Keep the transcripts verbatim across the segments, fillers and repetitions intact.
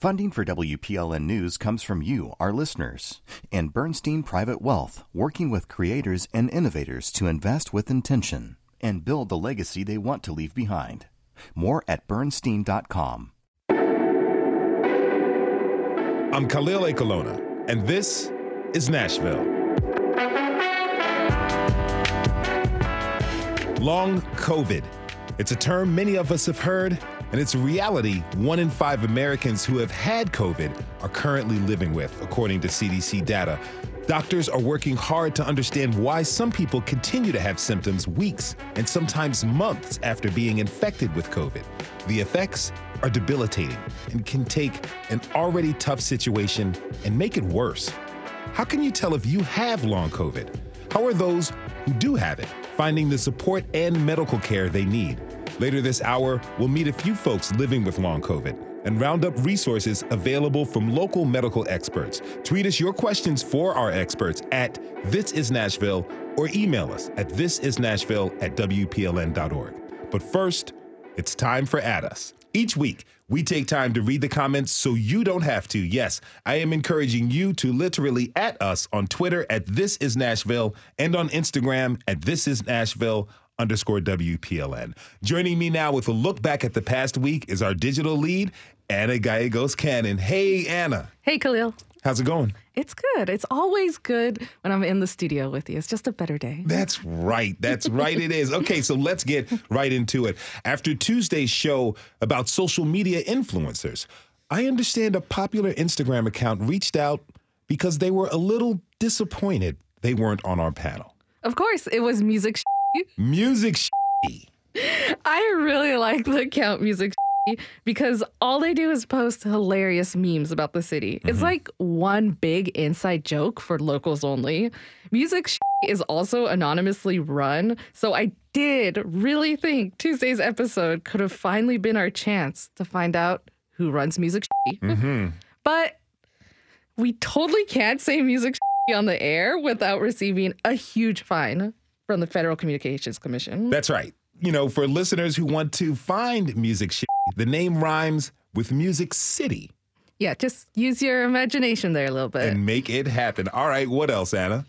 Funding for W P L N News comes from you, our listeners, and Bernstein Private Wealth, working with creators and innovators to invest with intention and build the legacy they want to leave behind. More at Bernstein dot com. I'm Khalil Ekulona, and this is Nashville. Long COVID. It's a term many of us have heard, and it's a reality one in five Americans who have had COVID are currently living with, according to C D C data. Doctors are working hard to understand why some people continue to have symptoms weeks and sometimes months after being infected with COVID. The effects are debilitating and can take an already tough situation and make it worse. How can you tell if you have long COVID? How are those who do have it finding the support and medical care they need? Later this hour, we'll meet a few folks living with long COVID and round up resources available from local medical experts. Tweet us your questions for our experts at This Is Nashville, or email us at thisisnashville at W P L N dot org. But first, it's time for At Us. Each week, we take time to read the comments so you don't have to. Yes, I am encouraging you to literally at us on Twitter at This Is Nashville and on Instagram at This Is Nashville underscore W P L N. Joining me now with a look back at the past week is our digital lead, Anna Gallegos-Cannon. Hey, Anna. Hey, Khalil. How's it going? It's good. It's always good when I'm in the studio with you. It's just a better day. That's right. That's right. It is. Okay, so let's get right into it. After Tuesday's show about social media influencers, I understand a popular Instagram account reached out because they were a little disappointed they weren't on our panel. Of course, it was Music Sh**. Music Sh**. I really like the account Music Sh**, because all they do is post hilarious memes about the city. Mm-hmm. It's like one big inside joke for locals only. Music Sh** is also anonymously run, so I did really think Tuesday's episode could have finally been our chance to find out who runs Music Sh**. Mm-hmm. But we totally can't say Music Sh** on the air without receiving a huge fine from the Federal Communications Commission. That's right. You know, for listeners who want to find Music Sh**, the name rhymes with Music City. Yeah, just use your imagination there a little bit. And make it happen. All right, what else, Anna?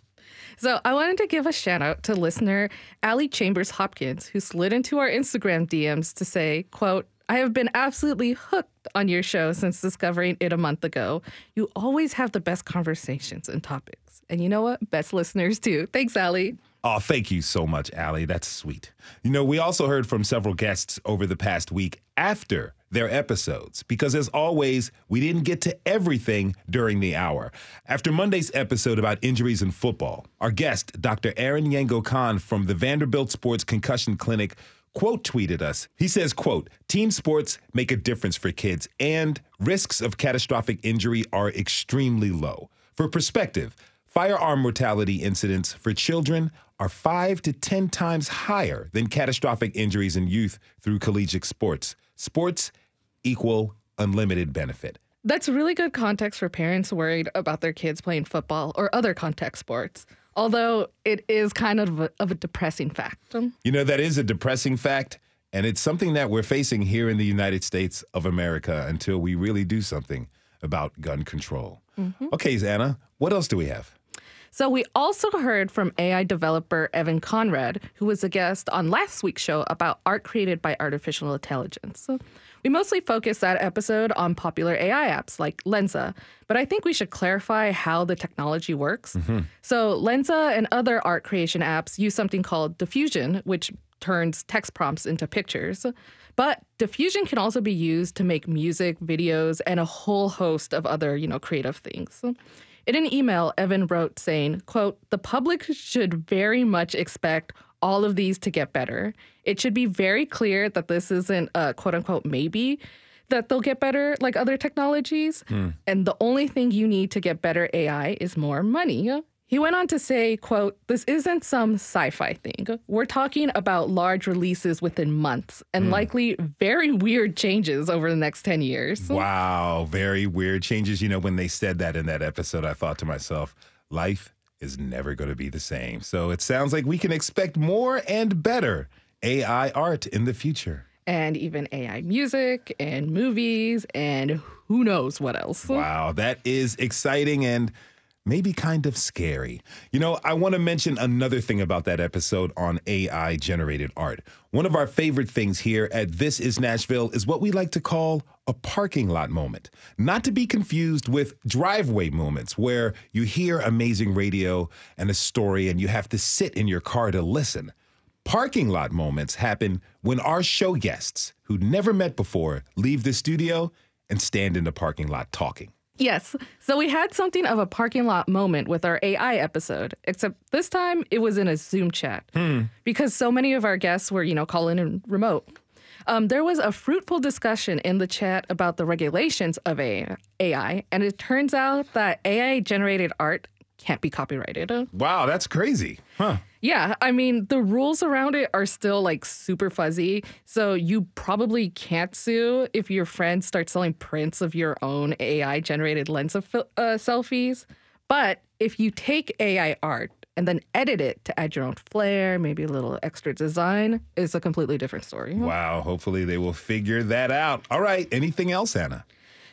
So I wanted to give a shout out to listener Allie Chambers Hopkins, who slid into our Instagram D Ms to say, quote, "I have been absolutely hooked on your show since discovering it a month ago. You always have the best conversations and topics. And you know what? Best listeners, too." Thanks, Allie. Oh, thank you so much, Allie. That's sweet. You know, we also heard from several guests over the past week after their episodes, because as always, we didn't get to everything during the hour. After Monday's episode about injuries in football, our guest, Doctor Aaron Yango-Khan from the Vanderbilt Sports Concussion Clinic, quote tweeted us. He says, quote, "Team sports make a difference for kids, and risks of catastrophic injury are extremely low. For perspective, firearm mortality incidents for children are five to ten times higher than catastrophic injuries in youth through collegiate sports. Sports equal unlimited benefit." That's really good context for parents worried about their kids playing football or other contact sports, although it is kind of a, of a depressing fact. You know, that is a depressing fact, and it's something that we're facing here in the United States of America until we really do something about gun control. Mm-hmm. Okay, Anna, what else do we have? So we also heard from A I developer Evan Conrad, who was a guest on last week's show about art created by artificial intelligence. So we mostly focused that episode on popular A I apps like Lensa, but I think we should clarify how the technology works. Mm-hmm. So Lensa and other art creation apps use something called diffusion, which turns text prompts into pictures. But diffusion can also be used to make music, videos, and a whole host of other, you know, creative things. In an email, Evan wrote saying, quote, "The public should very much expect all of these to get better. It should be very clear that this isn't a quote unquote maybe that they'll get better like other technologies. Mm. And the only thing you need to get better A I is more money." He went on to say, quote, "This isn't some sci-fi thing. We're talking about large releases within months and mm. likely very weird changes over the next ten years. Wow, very weird changes. You know, when they said that in that episode, I thought to myself, life is never going to be the same. So it sounds like we can expect more and better A I art in the future. and even A I music and movies and who knows what else. Wow, that is exciting and maybe kind of scary. You know, I want to mention another thing about that episode on A I-generated art. One of our favorite things here at This Is Nashville is what we like to call a parking lot moment. Not to be confused with driveway moments where you hear amazing radio and a story and you have to sit in your car to listen. Parking lot moments happen when our show guests who never met before leave the studio and stand in the parking lot talking. Yes. So we had something of a parking lot moment with our A I episode, except this time it was in a Zoom chat hmm. because so many of our guests were, you know, calling in remote. Um, there was a fruitful discussion in the chat about the regulations of A I, and it turns out that A I-generated art can't be copyrighted. Wow, that's crazy. Huh. Yeah, I mean, the rules around it are still, like, super fuzzy, so you probably can't sue if your friends start selling prints of your own A I-generated Lensa fil- uh, selfies. But if you take A I art and then edit it to add your own flair, maybe a little extra design, it's a completely different story. Wow, hopefully they will figure that out. All right, anything else, Anna?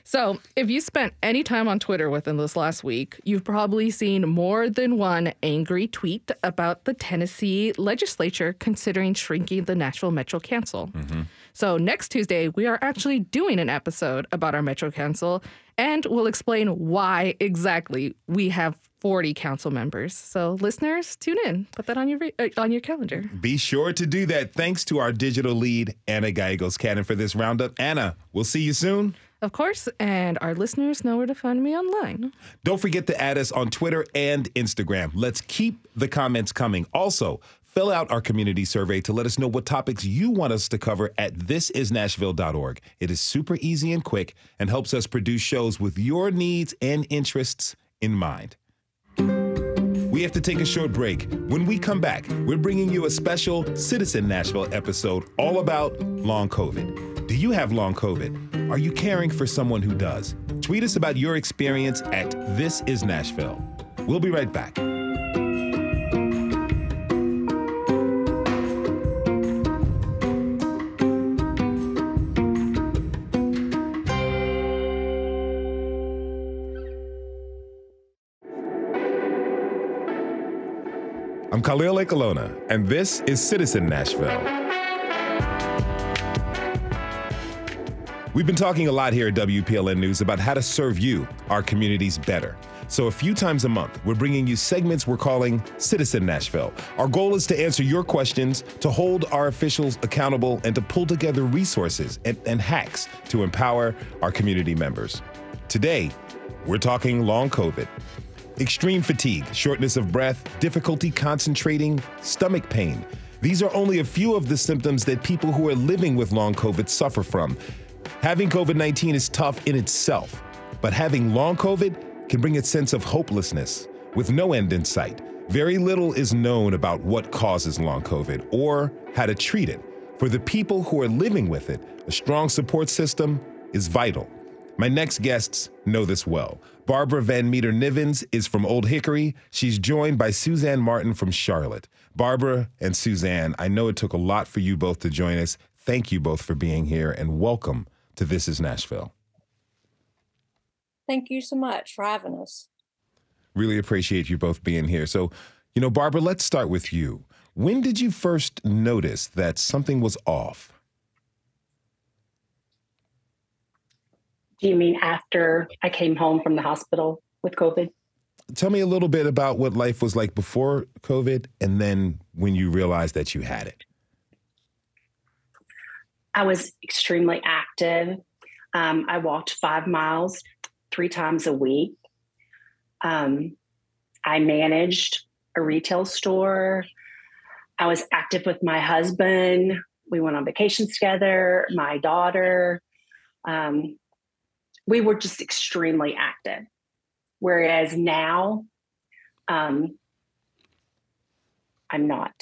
So if you spent any time on Twitter within this last week, you've probably seen more than one angry tweet about the Tennessee legislature considering shrinking the Nashville Metro Council. Mm-hmm. So next Tuesday, we are actually doing an episode about our Metro Council, and we'll explain why exactly we have forty council members. So listeners, tune in. Put that on your re- uh, on your calendar. Be sure to do that. Thanks to our digital lead, Anna Gallegos-Cannon, for this roundup. Anna, we'll see you soon. Of course, and our listeners know where to find me online. Don't forget to add us on Twitter and Instagram. Let's keep the comments coming. Also, fill out our community survey to let us know what topics you want us to cover at this is nashville dot org. It is super easy and quick and helps us produce shows with your needs and interests in mind. We have to take a short break. When we come back, we're bringing you a special Citizen Nashville episode all about long COVID. Do you have long COVID? Are you caring for someone who does? Tweet us about your experience at This Is Nashville. We'll be right back. I'm Khalil Ekulona, and this is Citizen Nashville. We've been talking a lot here at W P L N News about how to serve you, our communities, better. So a few times a month, we're bringing you segments we're calling Citizen Nashville. Our goal is to answer your questions, to hold our officials accountable, and to pull together resources and, and hacks to empower our community members. Today, we're talking long COVID. Extreme fatigue, shortness of breath, difficulty concentrating, stomach pain. These are only a few of the symptoms that people who are living with long COVID suffer from. Having COVID nineteen is tough in itself, but having long COVID can bring a sense of hopelessness with no end in sight. Very little is known about what causes long COVID or how to treat it. For the people who are living with it, a strong support system is vital. My next guests know this well. Barbara VanMeter-Nivens is from Old Hickory. She's joined by Suzanne Martin from Charlotte. Barbara and Suzanne, I know it took a lot for you both to join us. Thank you both for being here, and welcome to This Is Nashville. Thank you so much for having us. Really appreciate you both being here. So, you know, Barbara, let's start with you. When did you first notice that something was off? Do you mean after I came home from the hospital with COVID? Tell me a little bit about what life was like before COVID and then when you realized that you had it. I was extremely active. Um, I walked five miles three times a week. Um, I managed a retail store. I was active with my husband. We went on vacations together, my daughter. Um, We were just extremely active, whereas now um, I'm not.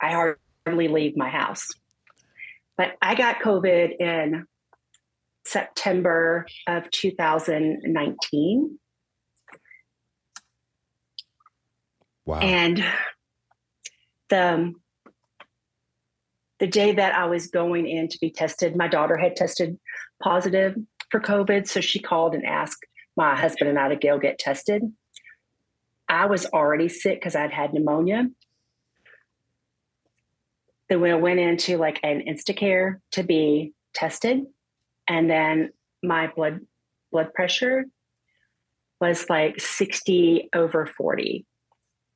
I hardly leave my house. But I got COVID in September of two thousand nineteen. Wow. And the the day that I was going in to be tested, my daughter had tested positive for COVID. So she called and asked my husband and I to go get tested. I was already sick because I'd had pneumonia. Then we went into like an InstaCare to be tested. And then my blood blood pressure was like sixty over forty.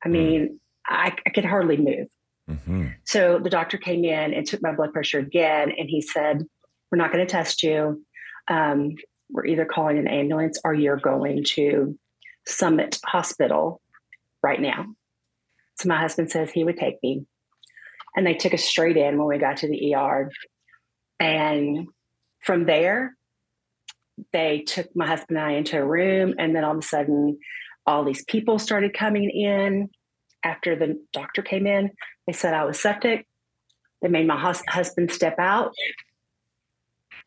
I mean, I, I could hardly move. Mm-hmm. So the doctor came in and took my blood pressure again. And he said, we're not going to test you. Um, we're either calling an ambulance or you're going to Summit Hospital right now. So my husband says he would take me. And they took us straight in when we got to the E R. And from there, they took my husband and I into a room. And then all of a sudden, all these people started coming in. After the doctor came in, they said I was septic. They made my hus- husband step out.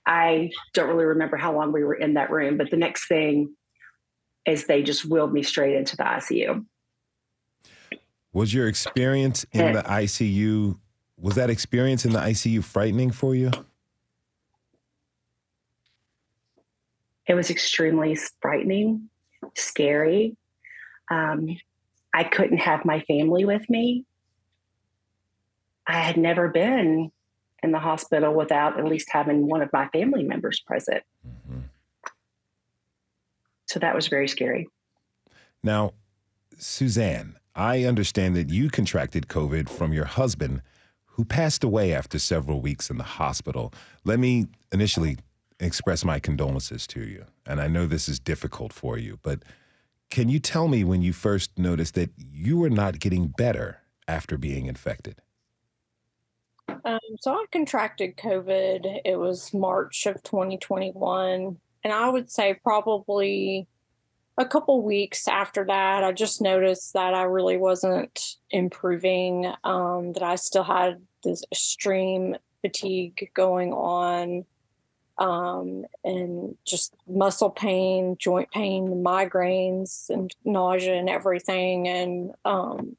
I don't really remember how long we were in that room, but the next thing is they just wheeled me straight into the I C U. Was your experience in and, the I C U, was that experience in the I C U frightening for you? It was extremely frightening, scary. Um, I couldn't have my family with me. I had never been in the hospital without at least having one of my family members present. Mm-hmm. So that was very scary. Now, Suzanne, I understand that you contracted COVID from your husband, who passed away after several weeks in the hospital. Let me initially express my condolences to you. And I know this is difficult for you, but can you tell me when you first noticed that you were not getting better after being infected? Um, so I contracted COVID. It was March of twenty twenty-one. And I would say probably a couple weeks after that, I just noticed that I really wasn't improving, um, that I still had this extreme fatigue going on, um, and just muscle pain, joint pain, migraines, and nausea and everything. And um,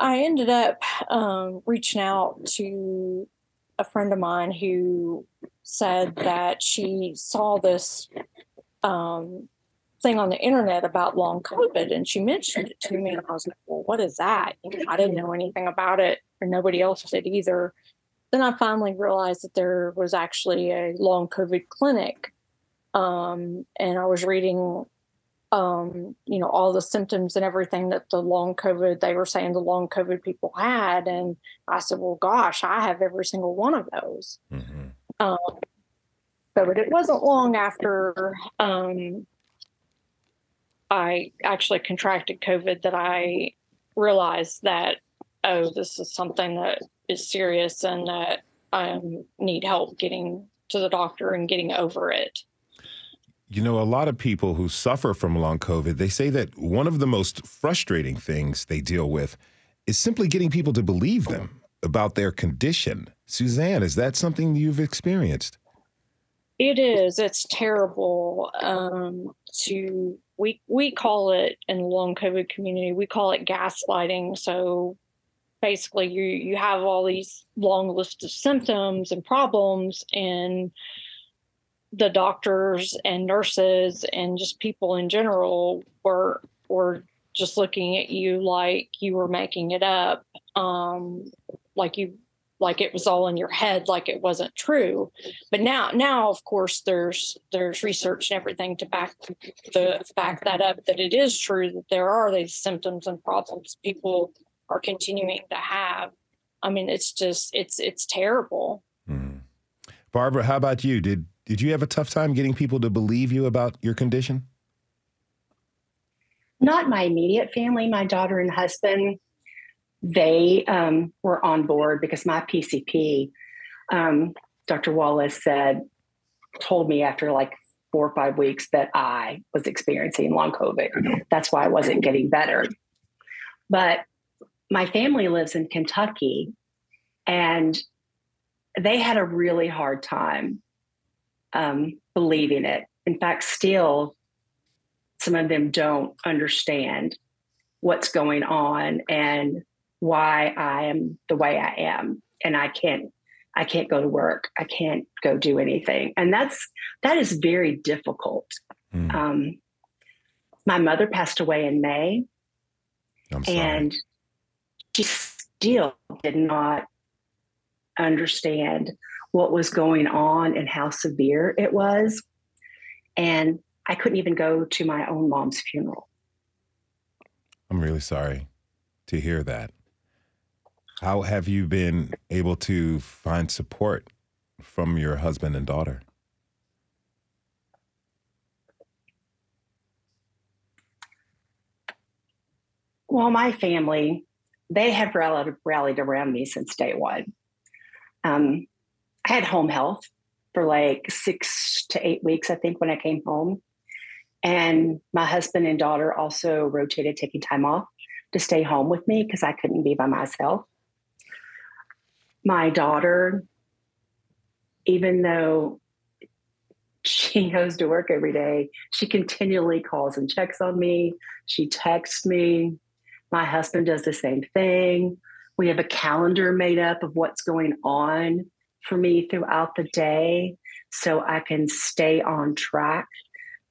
I ended up um, reaching out to a friend of mine who said that she saw this um, thing on the internet about long COVID, and she mentioned it to me, and I was like, well, what is that? You know, I didn't know anything about it, or nobody else did either. Then I finally realized that there was actually a long COVID clinic, um, and I was reading, um, you know, all the symptoms and everything that the long COVID, they were saying the long COVID people had. And I said, well, gosh, I have every single one of those. Mm-hmm. Um, so, but it wasn't long after, um, I actually contracted COVID that I realized that, oh, this is something that is serious and that I need help getting to the doctor and getting over it. You know, a lot of people who suffer from long COVID, they say that one of the most frustrating things they deal with is simply getting people to believe them about their condition. Suzanne, is that something you've experienced? It is. It's terrible. Um, to we we call it in the long COVID community, we call it gaslighting. So basically, you you have all these long lists of symptoms and problems, and the doctors and nurses and just people in general were were just looking at you like you were making it up, um, like you like it was all in your head, like it wasn't true. But now, now of course, there's there's research and everything to back the back that up, that it is true that there are these symptoms and problems people are continuing to have. I mean, it's just it's it's terrible. Mm. Barbara, how about you? Did Did you have a tough time getting people to believe you about your condition? Not my immediate family. My daughter and husband, they um, were on board because my P C P, um, Doctor Wallace said, told me after like four or five weeks that I was experiencing long COVID. That's why I wasn't getting better. But my family lives in Kentucky, and they had a really hard time Um, believing it. In fact, still, some of them don't understand what's going on and why I am the way I am. And I can't, I can't go to work. I can't go do anything. And that's, that is very difficult. Mm. Um, my mother passed away in May. I'm sorry. And she still did not understand what was going on and how severe it was. And I couldn't even go to my own mom's funeral. I'm really sorry to hear that. How have you been able to find support from your husband and daughter? Well, my family, they have rallied, rallied around me since day one. Um, I had home health for like six to eight weeks, I think, when I came home. And my husband and daughter also rotated taking time off to stay home with me because I couldn't be by myself. My daughter, even though she goes to work every day, she continually calls and checks on me. She texts me. My husband does the same thing. We have a calendar made up of what's going on for me throughout the day so I can stay on track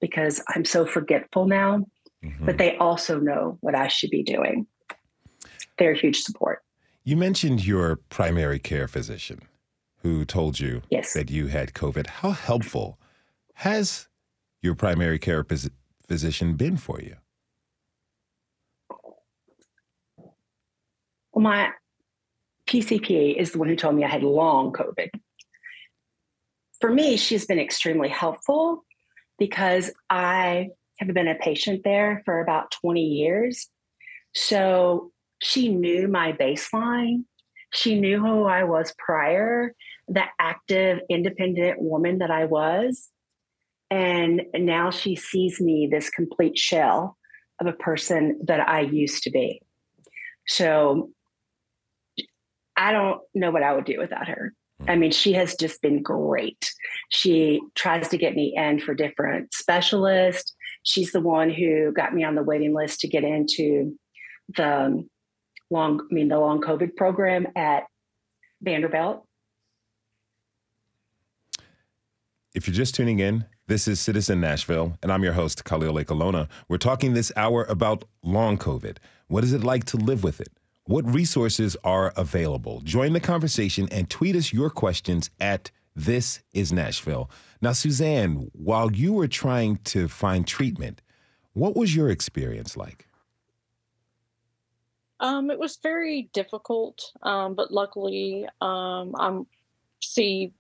because I'm so forgetful now. Mm-hmm. But they also know what I should be doing. They're huge support. You mentioned your primary care physician who told you yes. that you had COVID. How helpful has your primary care phys- physician been for you? Well, my P C P is the one who told me I had long COVID. For me, she's been extremely helpful because I have been a patient there for about twenty years. So she knew my baseline. She knew who I was prior, the active, independent woman that I was. And now she sees me this complete shell of a person that I used to be. So I don't know what I would do without her. I mean, she has just been great. She tries to get me in for different specialists. She's the one who got me on the waiting list to get into the long, I mean, the long COVID program at Vanderbilt. If you're just tuning in, this is Citizen Nashville, and I'm your host, Khalil Ekulona. We're talking this hour about long COVID. What is it like to live with it? What resources are available? Join the conversation and tweet us your questions at This Is Nashville. Now, Suzanne, while you were trying to find treatment, what was your experience like? Um, it was very difficult, um, but luckily, um, I'm see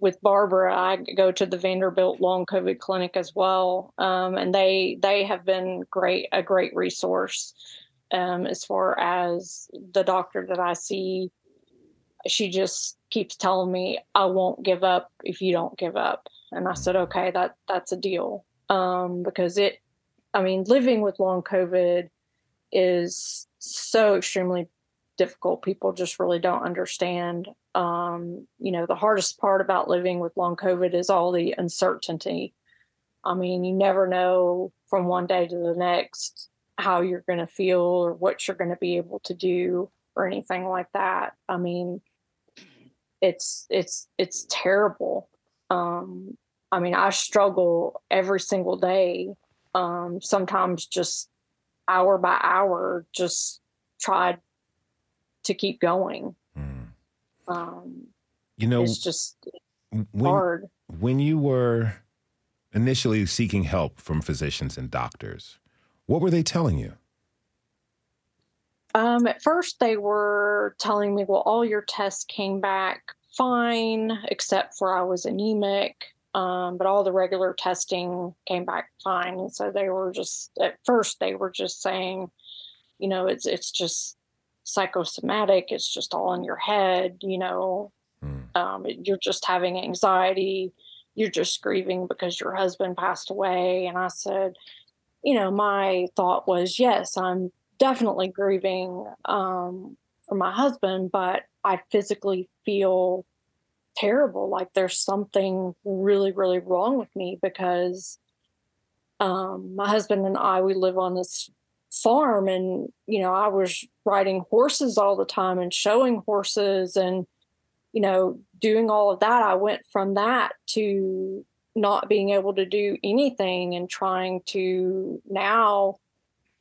with Barbara, I go to the Vanderbilt Long COVID Clinic as well, um, and they they have been great, a great resource. Um, as far as the doctor that I see, she just keeps telling me, I won't give up if you don't give up. And I said, okay, that that's a deal. Um, because it, I mean, living with long COVID is so extremely difficult. People just really don't understand. Um, you know, the hardest part about living with long COVID is all the uncertainty. I mean, you never know from one day to the next how you're going to feel or what you're going to be able to do or anything like that. I mean, it's, it's, it's terrible. Um, I mean, I struggle every single day. Um, sometimes just hour by hour, just tried to keep going. Mm. Um, you know, it's just it's when, hard. When you were initially seeking help from physicians and doctors, what were they telling you? Um, at first, they were telling me, well, all your tests came back fine, except for I was anemic, um, but all the regular testing came back fine. And so they were just, at first, they were just saying, you know, it's it's just psychosomatic. It's just all in your head, you know. Mm. Um, you're just having anxiety. You're just grieving because your husband passed away. And I said, you know, my thought was, yes, I'm definitely grieving um, for my husband, but I physically feel terrible. Like there's something really, really wrong with me because um, my husband and I, we live on this farm. And, you know, I was riding horses all the time and showing horses and, you know, doing all of that. I went from that to not being able to do anything and trying to now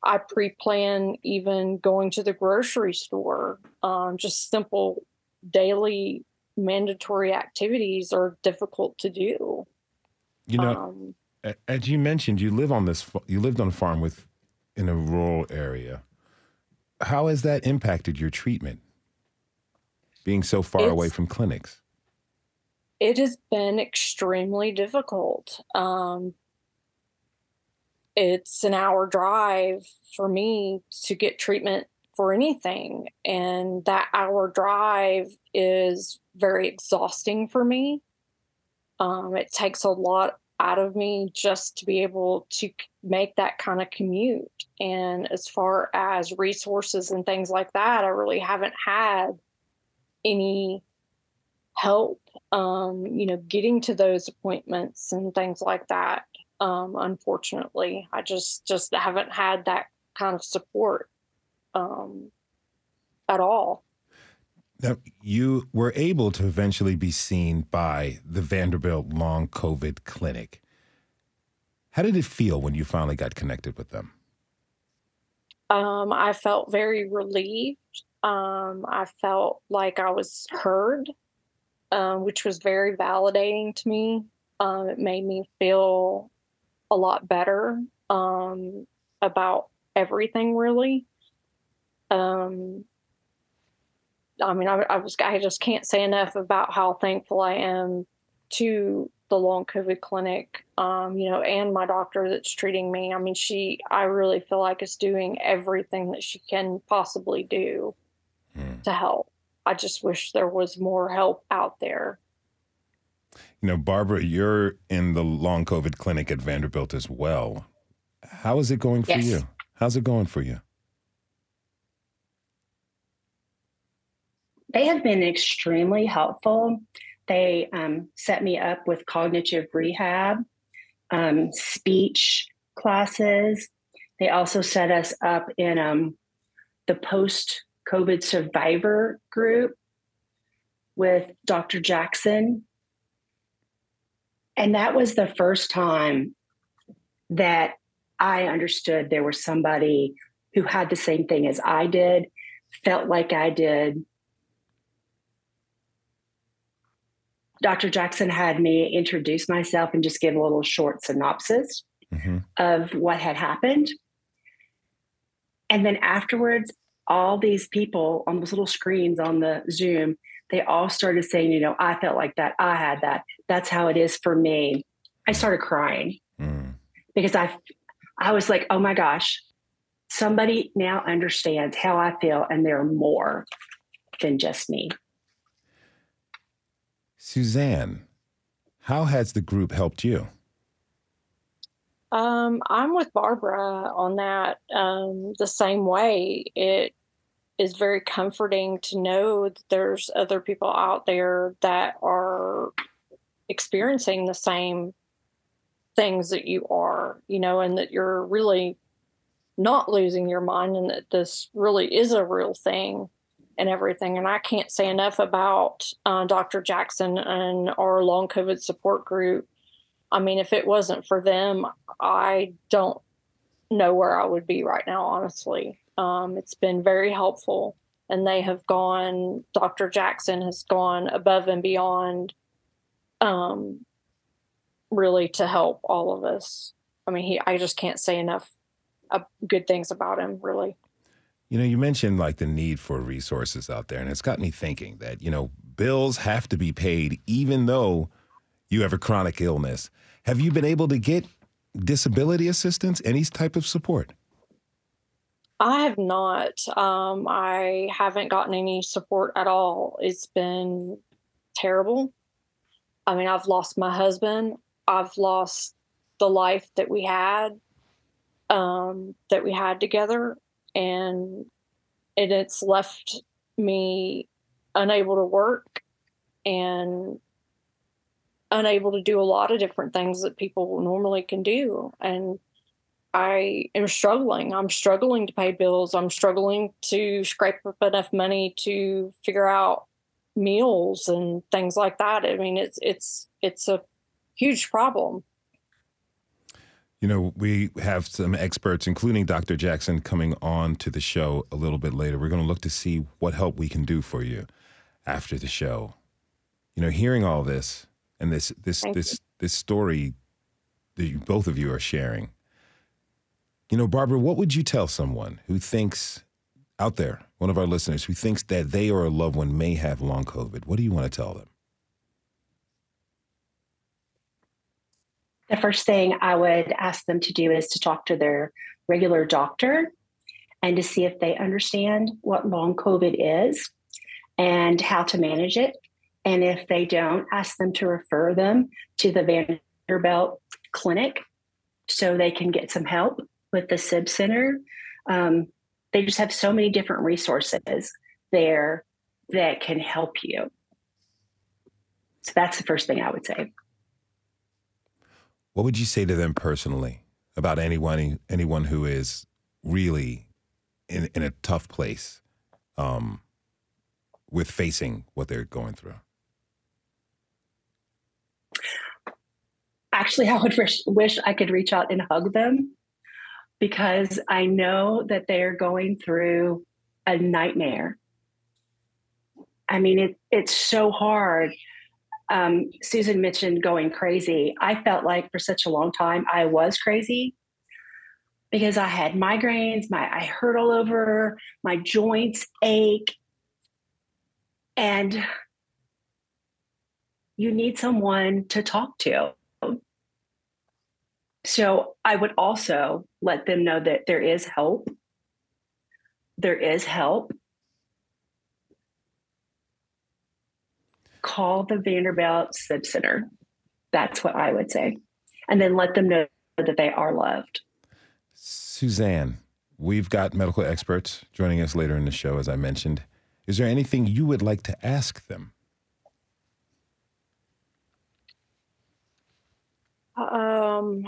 I pre-plan even going to the grocery store. Um, just simple daily mandatory activities are difficult to do. You know, um, as you mentioned, you live on this, you lived on a farm with in a rural area. How has that impacted your treatment? Being so far away from clinics. It has been extremely difficult. Um, It's an hour drive for me to get treatment for anything. And that hour drive is very exhausting for me. Um, it takes a lot out of me just to be able to make that kind of commute. And as far as resources and things like that, I really haven't had any help, um, you know, getting to those appointments and things like that. Um, unfortunately, I just, just haven't had that kind of support um, at all. Now, you were able to eventually be seen by the Vanderbilt Long COVID Clinic. How did it feel when you finally got connected with them? Um, I felt very relieved. Um, I felt like I was heard, uh, which was very validating to me. Um, it made me feel a lot better um, about everything, really. Um, I mean, I, I was I just can't say enough about how thankful I am to the Long COVID Clinic, um, you know, and my doctor that's treating me. I mean, she, I really feel like is doing everything that she can possibly do mm. to help. I just wish there was more help out there. You know, Barbara, you're in the Long COVID Clinic at Vanderbilt as well. How is it going for yes. you? How's it going for you? They have been extremely helpful. They um, set me up with cognitive rehab, um, speech classes. They also set us up in um, the post-COVID survivor group with Doctor Jackson. And that was the first time that I understood there was somebody who had the same thing as I did, felt like I did. Doctor Jackson had me introduce myself and just give a little short synopsis mm-hmm. of what had happened. And then afterwards, all these people on those little screens on the Zoom, they all started saying, you know, I felt like that. I had that. That's how it is for me. I started crying mm. because I, I was like, oh my gosh, somebody now understands how I feel. And they're more than just me. Suzanne, how has the group helped you? Um, I'm with Barbara on that. Um, the same way it, is very comforting to know that there's other people out there that are experiencing the same things that you are, you know, and that you're really not losing your mind and that this really is a real thing and everything. And I can't say enough about uh, Doctor Jackson and our Long COVID support group. I mean, if it wasn't for them, I don't know where I would be right now, honestly. Um, it's been very helpful, and they have gone, Doctor Jackson has gone above and beyond, um, really to help all of us. I mean, he, I just can't say enough uh, good things about him, really. You know, you mentioned like the need for resources out there, and it's got me thinking that, you know, bills have to be paid even though you have a chronic illness. Have you been able to get disability assistance, any type of support? I have not. Um, I haven't gotten any support at all. It's been terrible. I mean, I've lost my husband. I've lost the life that we had, um, that we had together. And it, it's left me unable to work and unable to do a lot of different things that people normally can do. And I am struggling. I'm struggling to pay bills. I'm struggling to scrape up enough money to figure out meals and things like that. I mean, it's it's it's a huge problem. You know, we have some experts, including Doctor Jackson, coming on to the show a little bit later. We're going to look to see what help we can do for you after the show. You know, hearing all this and this this Thank this you. this story that you, both of you are sharing. You know, Barbara, what would you tell someone who thinks out there, one of our listeners, who thinks that they or a loved one may have long COVID? What do you want to tell them? The first thing I would ask them to do is to talk to their regular doctor and to see if they understand what long COVID is and how to manage it. And if they don't, ask them to refer them to the Vanderbilt clinic so they can get some help with the C I B S Center. Um, they just have so many different resources there that can help you. So that's the first thing I would say. What would you say to them personally about anyone anyone who is really in, in a tough place um, with facing what they're going through? Actually, I would wish I could reach out and hug them, because I know that they're going through a nightmare. I mean, it, it's so hard. Um, Susan mentioned going crazy. I felt like for such a long time, I was crazy because I had migraines, my I hurt all over, my joints ache. And you need someone to talk to. So I would also let them know that there is help. There is help. Call the Vanderbilt C I B S Center. That's what I would say. And then let them know that they are loved. Suzanne, we've got medical experts joining us later in the show, as I mentioned. Is there anything you would like to ask them? Um...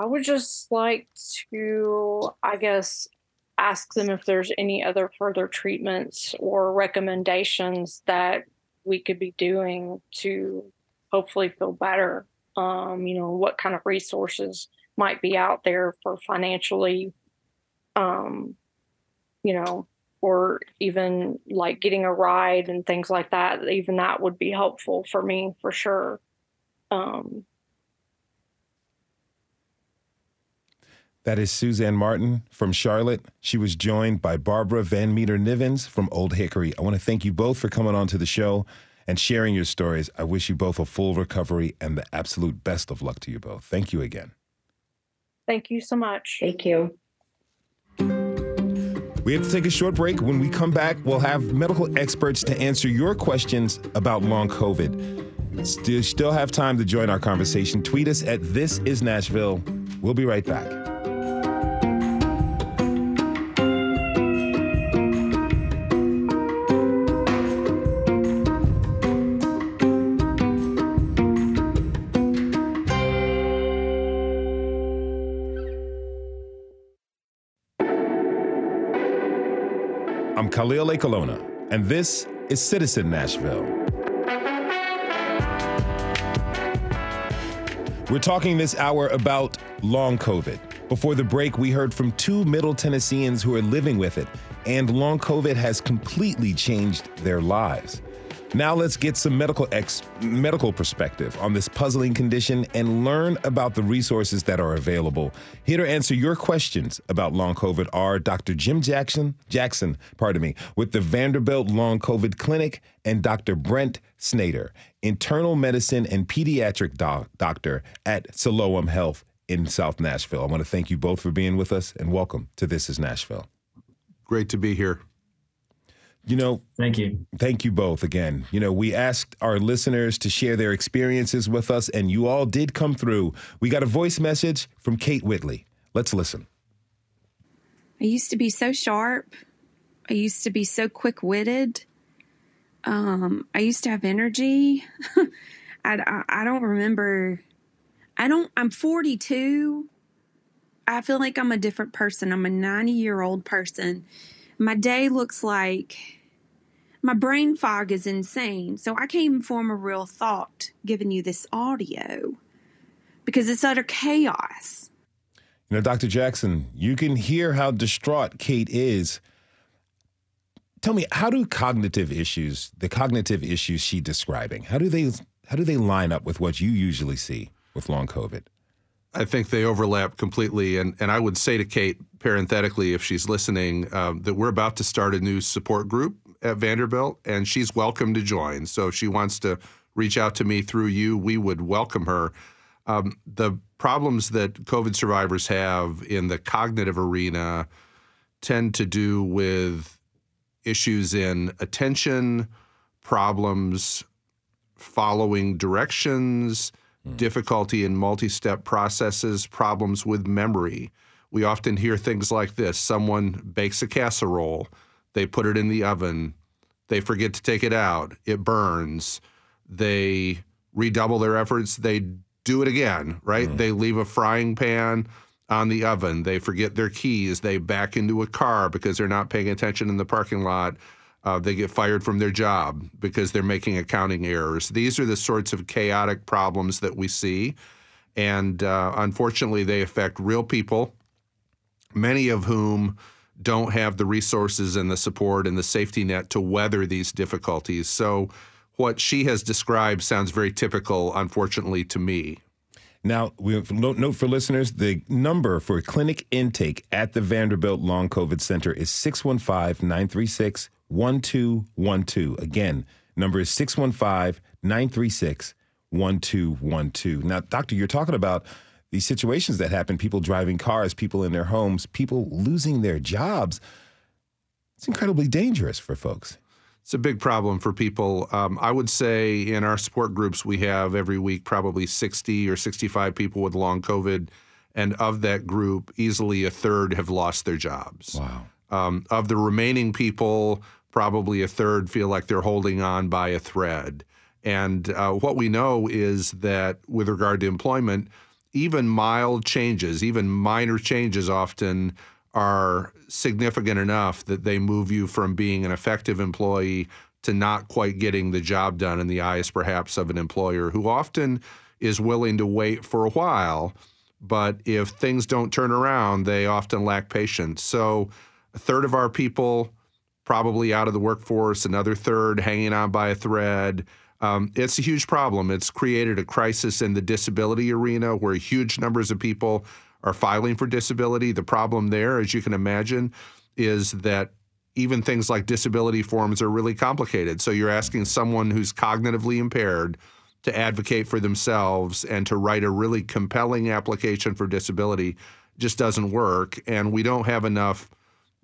I would just like to, I guess, ask them if there's any other further treatments or recommendations that we could be doing to hopefully feel better. Um, you know, what kind of resources might be out there for financially, um, you know, or even like getting a ride and things like that. Even that would be helpful for me for sure. Um, That is Suzanne Martin from Charlotte. She was joined by Barbara VanMeter-Nivens from Old Hickory. I want to thank you both for coming on to the show and sharing your stories. I wish you both a full recovery and the absolute best of luck to you both. Thank you again. Thank you so much. Thank you. We have to take a short break. When we come back, we'll have medical experts to answer your questions about long COVID. Still, still have time to join our conversation. Tweet us at This Is Nashville. We'll be right back. Khalil Ekulona, and this is Citizen Nashville. We're talking this hour about long COVID. Before the break, we heard from two Middle Tennesseans who are living with it, and long COVID has completely changed their lives. Now let's get some medical ex- medical perspective on this puzzling condition and learn about the resources that are available. Here to answer your questions about long COVID are Doctor Jim Jackson, Jackson, pardon me, with the Vanderbilt Long COVID Clinic, and Doctor Brent Snader, internal medicine and pediatric doc- doctor at Siloam Health in South Nashville. I want to thank you both for being with us and welcome to This Is Nashville. Great to be here. You know, thank you. Thank you both again. You know, we asked our listeners to share their experiences with us, and you all did come through. We got a voice message from Kate Whitley. Let's listen. I used to be so sharp. I used to be so quick-witted. Um, I used to have energy. I, I, I don't remember. I don't, I'm forty-two. I feel like I'm a different person. I'm a ninety-year-old person. My day looks like my brain fog is insane. So I can't even form a real thought giving you this audio because it's utter chaos. You know, Doctor Jackson, you can hear how distraught Kate is. Tell me, how do cognitive issues, the cognitive issues she's describing, how do they how do they line up with what you usually see with long COVID? I think they overlap completely. And, and I would say to Kate, parenthetically, if she's listening, um, that we're about to start a new support group at Vanderbilt, and she's welcome to join. So if she wants to reach out to me through you, we would welcome her. Um, the problems that COVID survivors have in the cognitive arena tend to do with issues in attention, problems following directions, difficulty in multi-step processes, problems with memory. We often hear things like this. Someone bakes a casserole. They put it in the oven. They forget to take it out. It burns. They redouble their efforts. They do it again, right? Mm-hmm. They leave a frying pan on the oven. They forget their keys. They back into a car because they're not paying attention in the parking lot. Uh, they get fired from their job because they're making accounting errors. These are the sorts of chaotic problems that we see. And uh, unfortunately, they affect real people, many of whom don't have the resources and the support and the safety net to weather these difficulties. So what she has described sounds very typical, unfortunately, to me. Now, we note for listeners, the number for clinic intake at the Vanderbilt Long COVID Center is six one five, nine three six, one two one two. one two one two. Again, number is six one five, nine three six, one two one two. Now, doctor, you're talking about these situations that happen, people driving cars, people in their homes, people losing their jobs. It's incredibly dangerous for folks. It's a big problem for people. Um, I would say in our support groups, we have every week probably sixty or sixty-five people with long COVID. And of that group, easily a third have lost their jobs. Wow. Um, of the remaining people, probably a third feel like they're holding on by a thread. And uh, what we know is that with regard to employment, even mild changes, even minor changes often are significant enough that they move you from being an effective employee to not quite getting the job done in the eyes perhaps of an employer who often is willing to wait for a while. But if things don't turn around, they often lack patience. So a third of our people probably out of the workforce, another third hanging on by a thread. Um, it's a huge problem. It's created a crisis in the disability arena where huge numbers of people are filing for disability. The problem there, as you can imagine, is that even things like disability forms are really complicated. So you're asking someone who's cognitively impaired to advocate for themselves and to write a really compelling application for disability just doesn't work. And we don't have enough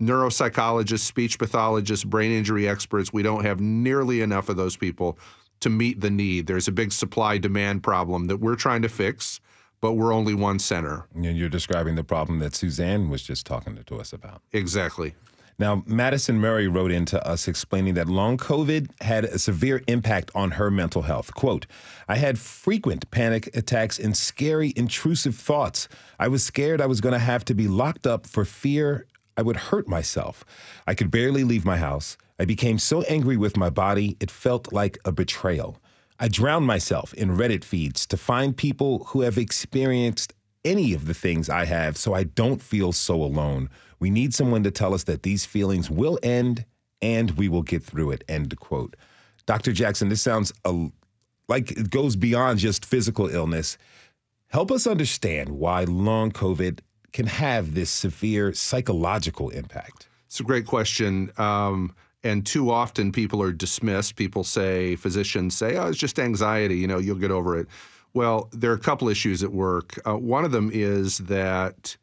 neuropsychologists, speech pathologists, brain injury experts. We don't have nearly enough of those people to meet the need. There's a big supply-demand problem that we're trying to fix, but we're only one center. And you're describing the problem that Suzanne was just talking to us about. Exactly. Now, Madison Murray wrote in to us explaining that long COVID had a severe impact on her mental health. Quote, I had frequent panic attacks and scary, intrusive thoughts. I was scared I was going to have to be locked up for fear I would hurt myself. I could barely leave my house. I became so angry with my body, it felt like a betrayal. I drowned myself in Reddit feeds to find people who have experienced any of the things I have so I don't feel so alone. We need someone to tell us that these feelings will end and we will get through it, end quote. Doctor Jackson, this sounds a, like it goes beyond just physical illness. Help us understand why long COVID can have this severe psychological impact? It's a great question. Um, and too often people are dismissed. People say, physicians say, oh, it's just anxiety, you know, you'll get over it. Well, there are a couple issues at work. Uh, one of them is that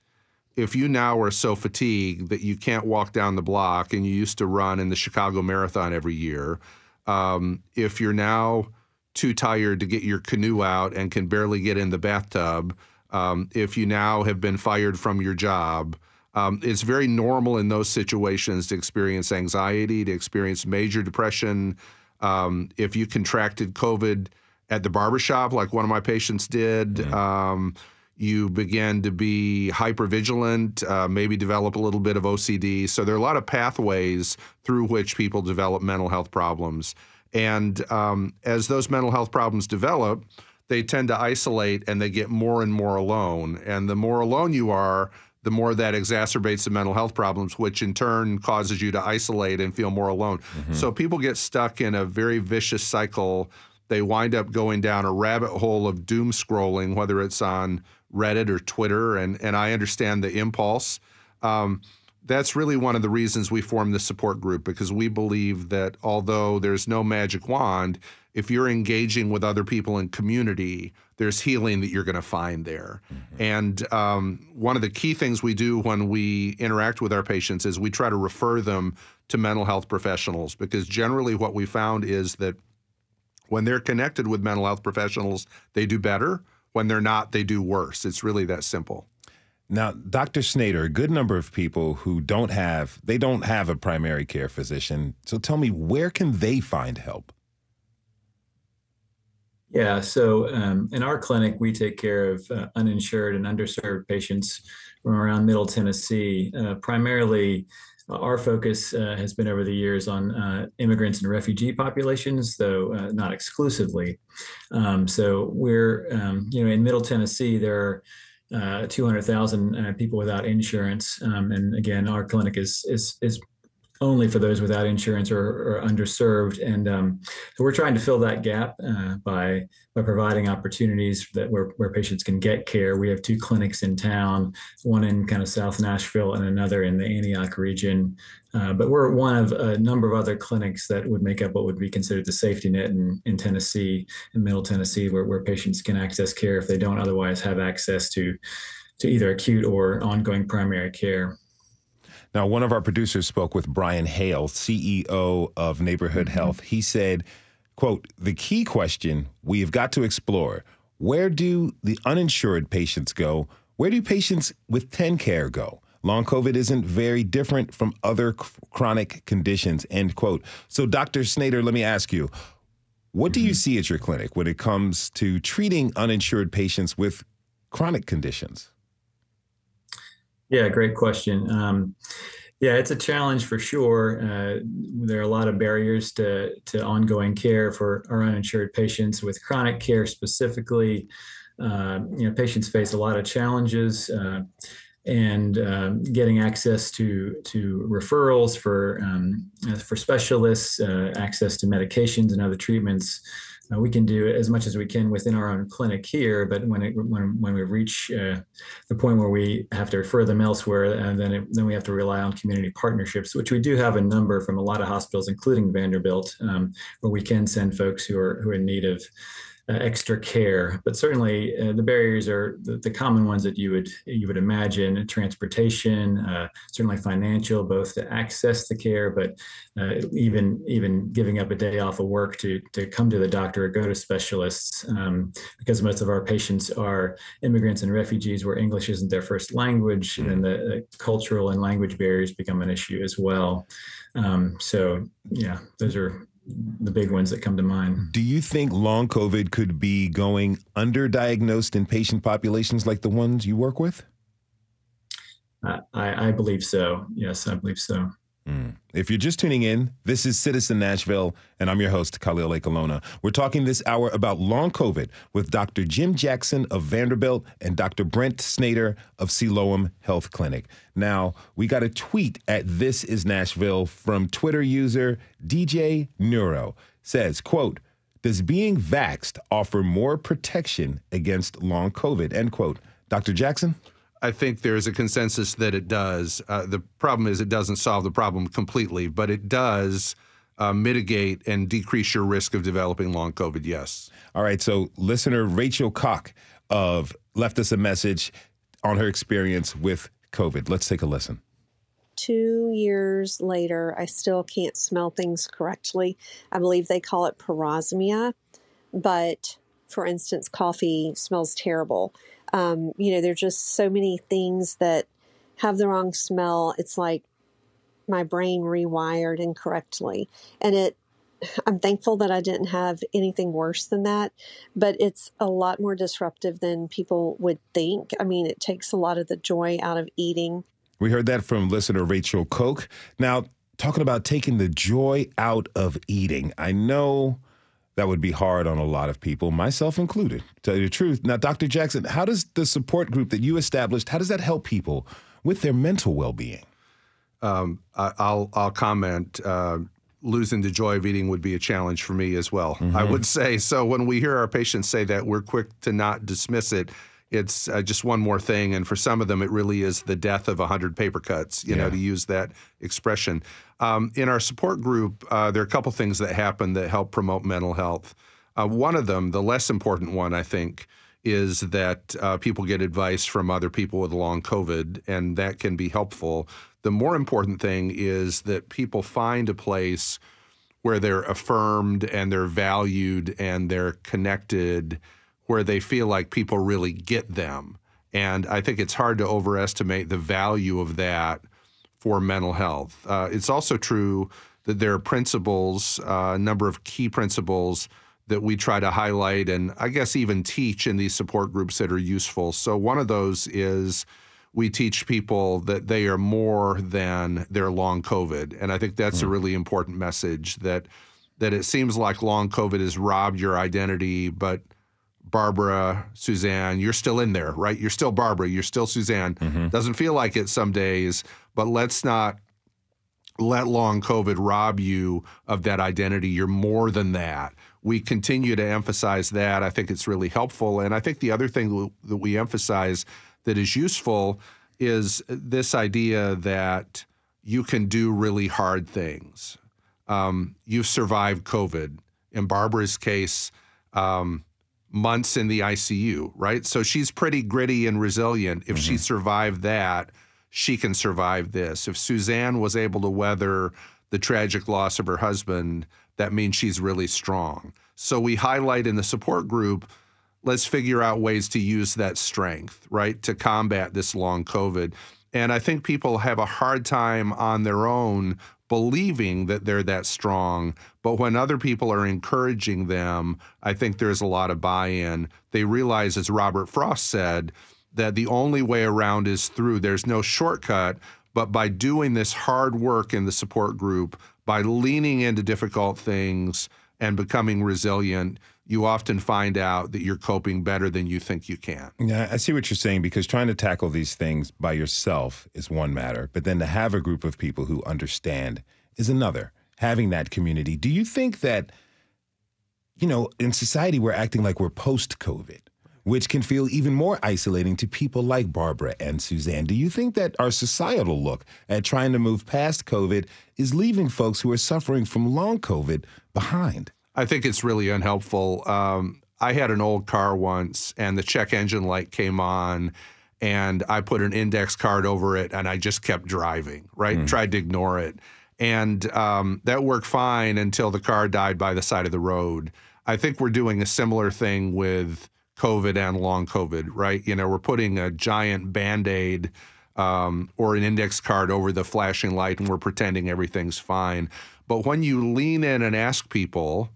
if you now are so fatigued that you can't walk down the block and you used to run in the Chicago Marathon every year, um, if you're now too tired to get your canoe out and can barely get in the bathtub, Um, if you now have been fired from your job, um, it's very normal in those situations to experience anxiety, to experience major depression. Um, if you contracted COVID at the barbershop, like one of my patients did, mm-hmm. um, you begin to be hypervigilant, uh, maybe develop a little bit of O C D. So there are a lot of pathways through which people develop mental health problems. And um, as those mental health problems develop, they tend to isolate and they get more and more alone. And the more alone you are, the more that exacerbates the mental health problems, which in turn causes you to isolate and feel more alone. Mm-hmm. So people get stuck in a very vicious cycle. They wind up going down a rabbit hole of doom scrolling, whether it's on Reddit or Twitter, and, and I understand the impulse. Um, that's really one of the reasons we formed this support group, because we believe that although there's no magic wand, if you're engaging with other people in community, there's healing that you're going to find there. Mm-hmm. And um, one of the key things we do when we interact with our patients is we try to refer them to mental health professionals, because generally what we found is that when they're connected with mental health professionals, they do better. When they're not, they do worse. It's really that simple. Now, Doctor Snader, a good number of people who don't have, they don't have a primary care physician. So tell me, where can they find help? Yeah, so um, in our clinic, we take care of uh, uninsured and underserved patients from around Middle Tennessee. Uh, primarily, uh, our focus uh, has been over the years on uh, immigrants and refugee populations, though uh, not exclusively. Um, so we're, um, you know, in Middle Tennessee, there are uh, two hundred thousand uh, people without insurance. Um, and again, our clinic is is is only for those without insurance or, or underserved. And um, so we're trying to fill that gap uh, by by providing opportunities that where, where patients can get care. We have two clinics in town, one in kind of South Nashville and another in the Antioch region. Uh, but we're one of a number of other clinics that would make up what would be considered the safety net in, in Tennessee, in Middle Tennessee, where, where patients can access care if they don't otherwise have access to, to either acute or ongoing primary care. Now, one of our producers spoke with Brian Hale, C E O of Neighborhood mm-hmm. Health. He said, quote, the key question we have got to explore, where do the uninsured patients go? Where do patients with ten care go? Long COVID isn't very different from other c- chronic conditions, end quote. So, Doctor Snader, let me ask you, what mm-hmm. do you see at your clinic when it comes to treating uninsured patients with chronic conditions? Yeah, great question. Um, yeah, it's a challenge for sure. Uh, there are a lot of barriers to, to ongoing care for our uninsured patients with chronic care specifically. Uh, you know, patients face a lot of challenges uh, and uh, getting access to to referrals for um, for specialists, uh, access to medications and other treatments. Uh, we can do as much as we can within our own clinic here, but when it, when when we reach uh, the point where we have to refer them elsewhere, and then it, then we have to rely on community partnerships, which we do have a number from a lot of hospitals, including Vanderbilt, um, where we can send folks who are who are in need of uh, extra care. But certainly, uh, the barriers are the, the common ones that you would you would imagine: transportation, uh, certainly financial, both to access the care, but uh, even even giving up a day off of work to to come to the doctor or go to specialists, um, because most of our patients are immigrants and refugees where English isn't their first language, mm-hmm. and the, the cultural and language barriers become an issue as well. Um, so, yeah, those are the big ones that come to mind. Do you think long COVID could be going underdiagnosed in patient populations like the ones you work with? Uh, I, I believe so. Yes, I believe so. Mm. If you're just tuning in, this is Citizen Nashville, and I'm your host, Khalil Ekulona. We're talking this hour about long COVID with Doctor Jim Jackson of Vanderbilt and Doctor Brent Snader of Siloam Health Clinic. Now, we got a tweet at This Is Nashville from Twitter user D J Neuro. Says, quote, does being vaxxed offer more protection against long COVID? End quote. Doctor Jackson? I think there's a consensus that it does. Uh, the problem is it doesn't solve the problem completely, but it does uh, mitigate and decrease your risk of developing long COVID, yes. All right, so listener Rachel Koch of left us a message on her experience with COVID. Let's take a listen. Two years later, I still can't smell things correctly. I believe they call it parosmia, but for instance, coffee smells terrible. Um, you know, there are just so many things that have the wrong smell. It's like my brain rewired incorrectly. And it I'm thankful that I didn't have anything worse than that, but it's a lot more disruptive than people would think. I mean, it takes a lot of the joy out of eating. We heard that from listener Rachel Koch. Now, talking about taking the joy out of eating, I know that would be hard on a lot of people, myself included, to tell you the truth. Now, Doctor Jackson, how does the support group that you established, how does that help people with their mental well-being? Um, I, I'll I'll comment. Uh, losing the joy of eating would be a challenge for me as well. Mm-hmm. I would say so. When we hear our patients say that, we're quick to not dismiss it. It's uh, just one more thing, and for some of them, it really is the death of a hundred paper cuts. You yeah. know, to use that expression. Um, in our support group, uh, there are a couple things that happen that help promote mental health. Uh, one of them, the less important one, I think, is that uh, people get advice from other people with long COVID, and that can be helpful. The more important thing is that people find a place where they're affirmed and they're valued and they're connected, where they feel like people really get them. And I think it's hard to overestimate the value of that for mental health. Uh, it's also true that there are principles, uh, a number of key principles that we try to highlight and I guess even teach in these support groups that are useful. So one of those is we teach people that they are more than their long COVID. And I think that's mm. a really important message, that that it seems like long COVID has robbed your identity, but Barbara, Suzanne, you're still in there, right? You're still Barbara, you're still Suzanne. Mm-hmm. Doesn't feel like it some days, but let's not let long COVID rob you of that identity. You're more than that. We continue to emphasize that. I think it's really helpful. And I think the other thing that we emphasize that is useful is this idea that you can do really hard things. Um, you've survived COVID. In Barbara's case, um, months in the I C U, right? So she's pretty gritty and resilient. If mm-hmm. she survived that, she can survive this. If Suzanne was able to weather the tragic loss of her husband, that means she's really strong. So we highlight in the support group, let's figure out ways to use that strength, right, to combat this long COVID. And I think people have a hard time on their own believing that they're that strong. But when other people are encouraging them, I think there's a lot of buy-in. They realize, as Robert Frost said, that the only way around is through. There's no shortcut, but by doing this hard work in the support group, by leaning into difficult things and becoming resilient, you often find out that you're coping better than you think you can. Yeah, I see what you're saying, because trying to tackle these things by yourself is one matter, but then to have a group of people who understand is another, having that community. Do you think that, you know, in society we're acting like we're post-COVID, which can feel even more isolating to people like Barbara and Suzanne. Do you think that our societal look at trying to move past COVID is leaving folks who are suffering from long COVID behind? I think it's really unhelpful. Um, I had an old car once, and the check engine light came on, and I put an index card over it, and I just kept driving, right? Mm. Tried to ignore it. And um, that worked fine until the car died by the side of the road. I think we're doing a similar thing with COVID and long COVID, right? You know, we're putting a giant Band-Aid um, or an index card over the flashing light, and we're pretending everything's fine. But when you lean in and ask people,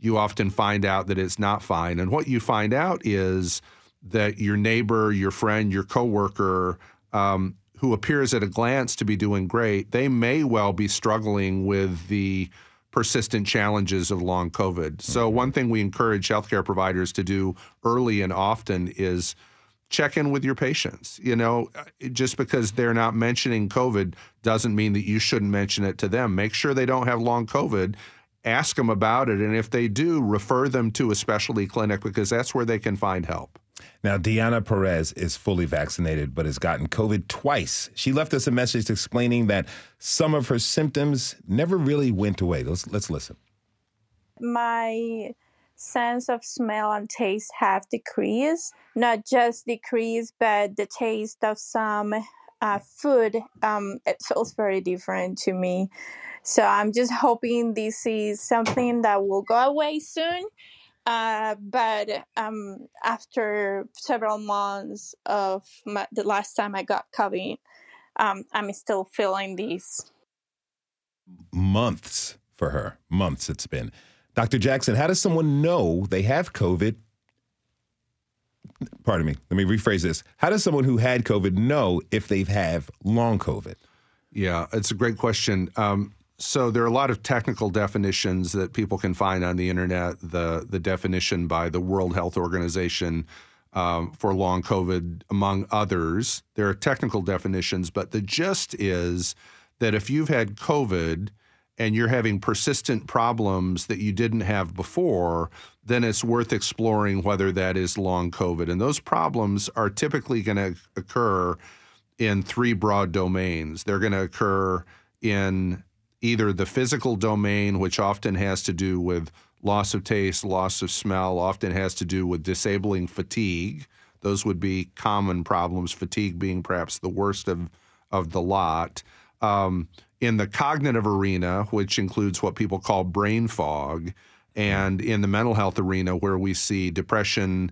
you often find out that it's not fine. And what you find out is that your neighbor, your friend, your coworker, um, who appears at a glance to be doing great, they may well be struggling with the persistent challenges of long COVID. So one thing we encourage healthcare providers to do early and often is check in with your patients. You know, just because they're not mentioning COVID doesn't mean that you shouldn't mention it to them. Make sure they don't have long COVID. Ask them about it. And if they do, refer them to a specialty clinic, because that's where they can find help. Now, Diana Perez is fully vaccinated, but has gotten COVID twice. She left us a message explaining that some of her symptoms never really went away. Let's, let's listen. My sense of smell and taste have decreased, not just decreased, but the taste of some uh, food, um, it feels very different to me. So I'm just hoping this is something that will go away soon. Uh, but um, after several months of my, the last time I got COVID, um, I'm still feeling these. Months for her. Months it's been. Doctor Jackson, how does someone know they have COVID? Pardon me. Let me rephrase this. How does someone who had COVID know if they have long COVID? Yeah, it's a great question. Um, so there are a lot of technical definitions that people can find on the internet. The the definition by the World Health Organization um, for long COVID, among others. There are technical definitions, but the gist is that if you've had COVID and you're having persistent problems that you didn't have before, then it's worth exploring whether that is long COVID. And those problems are typically going to occur in three broad domains. They're going to occur in either the physical domain, which often has to do with loss of taste, loss of smell, often has to do with disabling fatigue. Those would be common problems, fatigue being perhaps the worst of, of the lot. Um, in the cognitive arena, which includes what people call brain fog, and in the mental health arena where we see depression,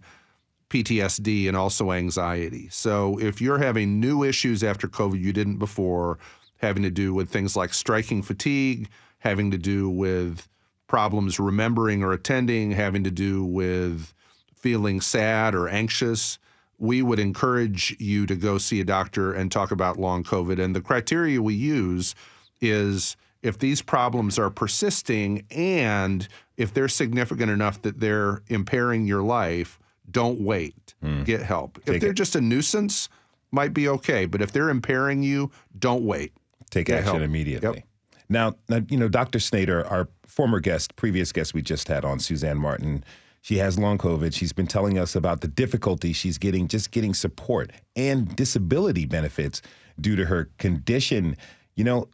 P T S D, and also anxiety. So if you're having new issues after COVID you didn't before, having to do with things like striking fatigue, having to do with problems remembering or attending, having to do with feeling sad or anxious, we would encourage you to go see a doctor and talk about long COVID. And the criteria we use is if these problems are persisting and if they're significant enough that they're impairing your life, don't wait. Mm. Get help. Take if they're it. just a nuisance, might be okay. But if they're impairing you, don't wait. Take Get action help. immediately. Yep. Now, now, you know, Doctor Snader, our former guest, previous guest we just had on, Suzanne Martin, she has long COVID. She's been telling us about the difficulty she's getting just getting support and disability benefits due to her condition. You know,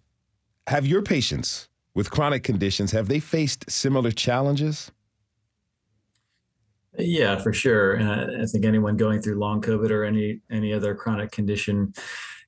have your patients with chronic conditions, have they faced similar challenges? Yeah, for sure. And I think anyone going through long COVID or any any other chronic condition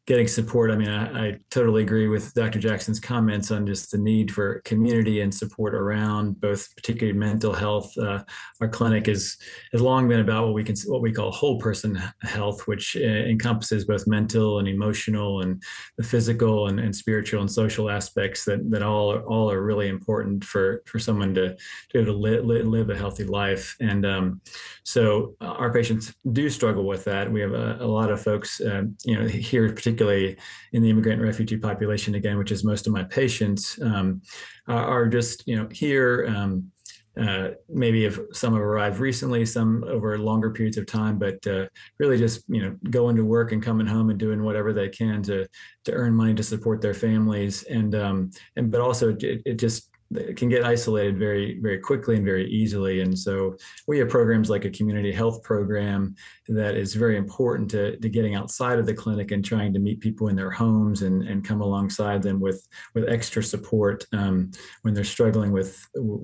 getting support. I mean, I, I totally agree with Doctor Jackson's comments on just the need for community and support around both, particularly mental health. Uh, our clinic is has long been about what we can what we call whole person health, which uh, encompasses both mental and emotional and the physical and, and spiritual and social aspects that that all are, all are really important for for someone to, to be able to live, live a healthy life. And um, so our patients do struggle with that. We have a, a lot of folks, uh, you know, here particularly. particularly in the immigrant and refugee population, again, which is most of my patients, um, are just, you know, here, um, uh, maybe if some have arrived recently, some over longer periods of time, but uh, really just, you know, going to work and coming home and doing whatever they can to to earn money to support their families. And, um, and but also it, it just, It can get isolated very, very quickly and very easily. And so we have programs like a community health program that is very important to, to getting outside of the clinic and trying to meet people in their homes and, and come alongside them with, with extra support um, when they're struggling with,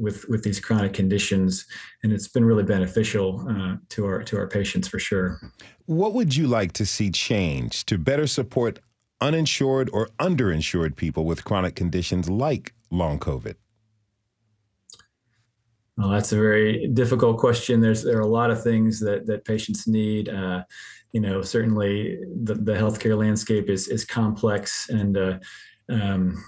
with, with these chronic conditions. And it's been really beneficial uh, to our, to our patients for sure. What would you like to see change to better support uninsured or underinsured people with chronic conditions like long COVID? Well, that's a very difficult question. There's there are a lot of things that that patients need. Uh, you know, certainly the, the healthcare landscape is is complex, and uh, um,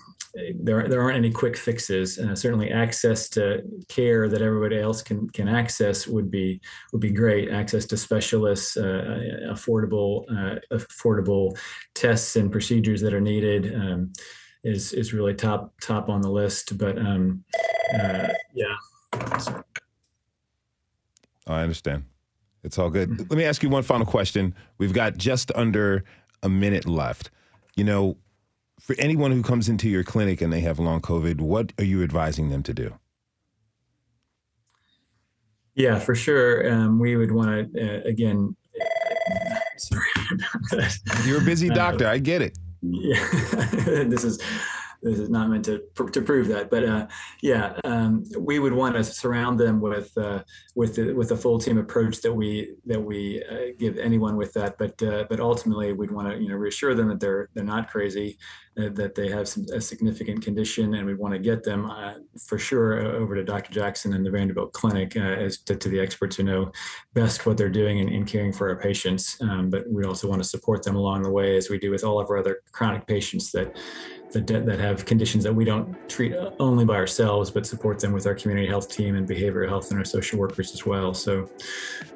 there there aren't any quick fixes. Uh, certainly, access to care that everybody else can can access would be would be great. Access to specialists, uh, affordable uh, affordable tests and procedures that are needed. Um, is is really top top on the list. But um, uh, yeah. Oh, I understand. It's all good. Let me ask you one final question. We've got just under a minute left. You know, for anyone who comes into your clinic and they have long COVID, what are you advising them to do? Yeah, for sure. Um, we would want to, uh, again, sorry about that. You're a busy doctor. Uh, I get it. Yeah, this is... This is not meant to pr- to prove that, but uh, yeah, um, we would want to surround them with uh, with the, with a full team approach that we that we uh, give anyone with that. But uh, but ultimately, we'd want to you know reassure them that they're they're not crazy, uh, that they have some, a significant condition, and we want to get them uh, for sure over to Doctor Jackson and the Vanderbilt Clinic uh, as to, to the experts who know best what they're doing in, in caring for our patients. Um, but we also want to support them along the way as we do with all of our other chronic patients that. that, that have conditions that we don't treat only by ourselves, but support them with our community health team and behavioral health and our social workers as well. So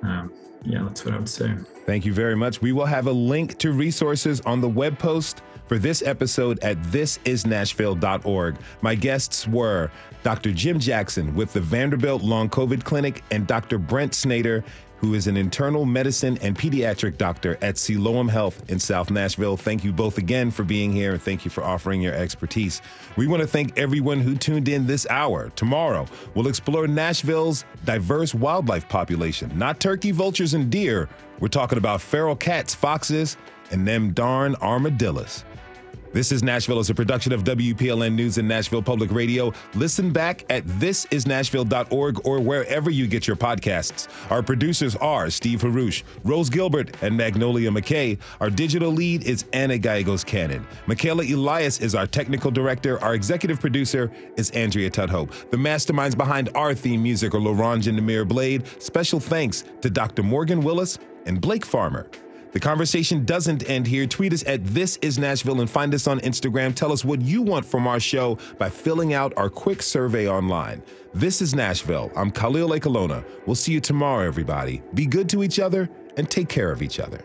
um, yeah, that's what I would say. Thank you very much. We will have a link to resources on the web post for this episode at this is nashville dot org. My guests were Doctor Jim Jackson with the Vanderbilt Long COVID Clinic and Doctor Brent Snader, who is an internal medicine and pediatric doctor at Siloam Health in South Nashville. Thank you both again for being here, and thank you for offering your expertise. We want to thank everyone who tuned in this hour. Tomorrow, we'll explore Nashville's diverse wildlife population, not turkey, vultures, and deer. We're talking about feral cats, foxes, and them darn armadillos. This is Nashville is a production of W P L N News and Nashville Public Radio. Listen back at this is nashville dot org or wherever you get your podcasts. Our producers are Steve Harouche, Rose Gilbert, and Magnolia McKay. Our digital lead is Anna Gallegos-Cannon. Michaela Elias is our technical director. Our executive producer is Andrea Tudhope. The masterminds behind our theme music are LaRange and Namir Blade. Special thanks to Doctor Morgan Willis and Blake Farmer. The conversation doesn't end here. Tweet us at This Is Nashville and find us on Instagram. Tell us what you want from our show by filling out our quick survey online. This is Nashville. I'm Khalil Ekulona. We'll see you tomorrow, everybody. Be good to each other and take care of each other.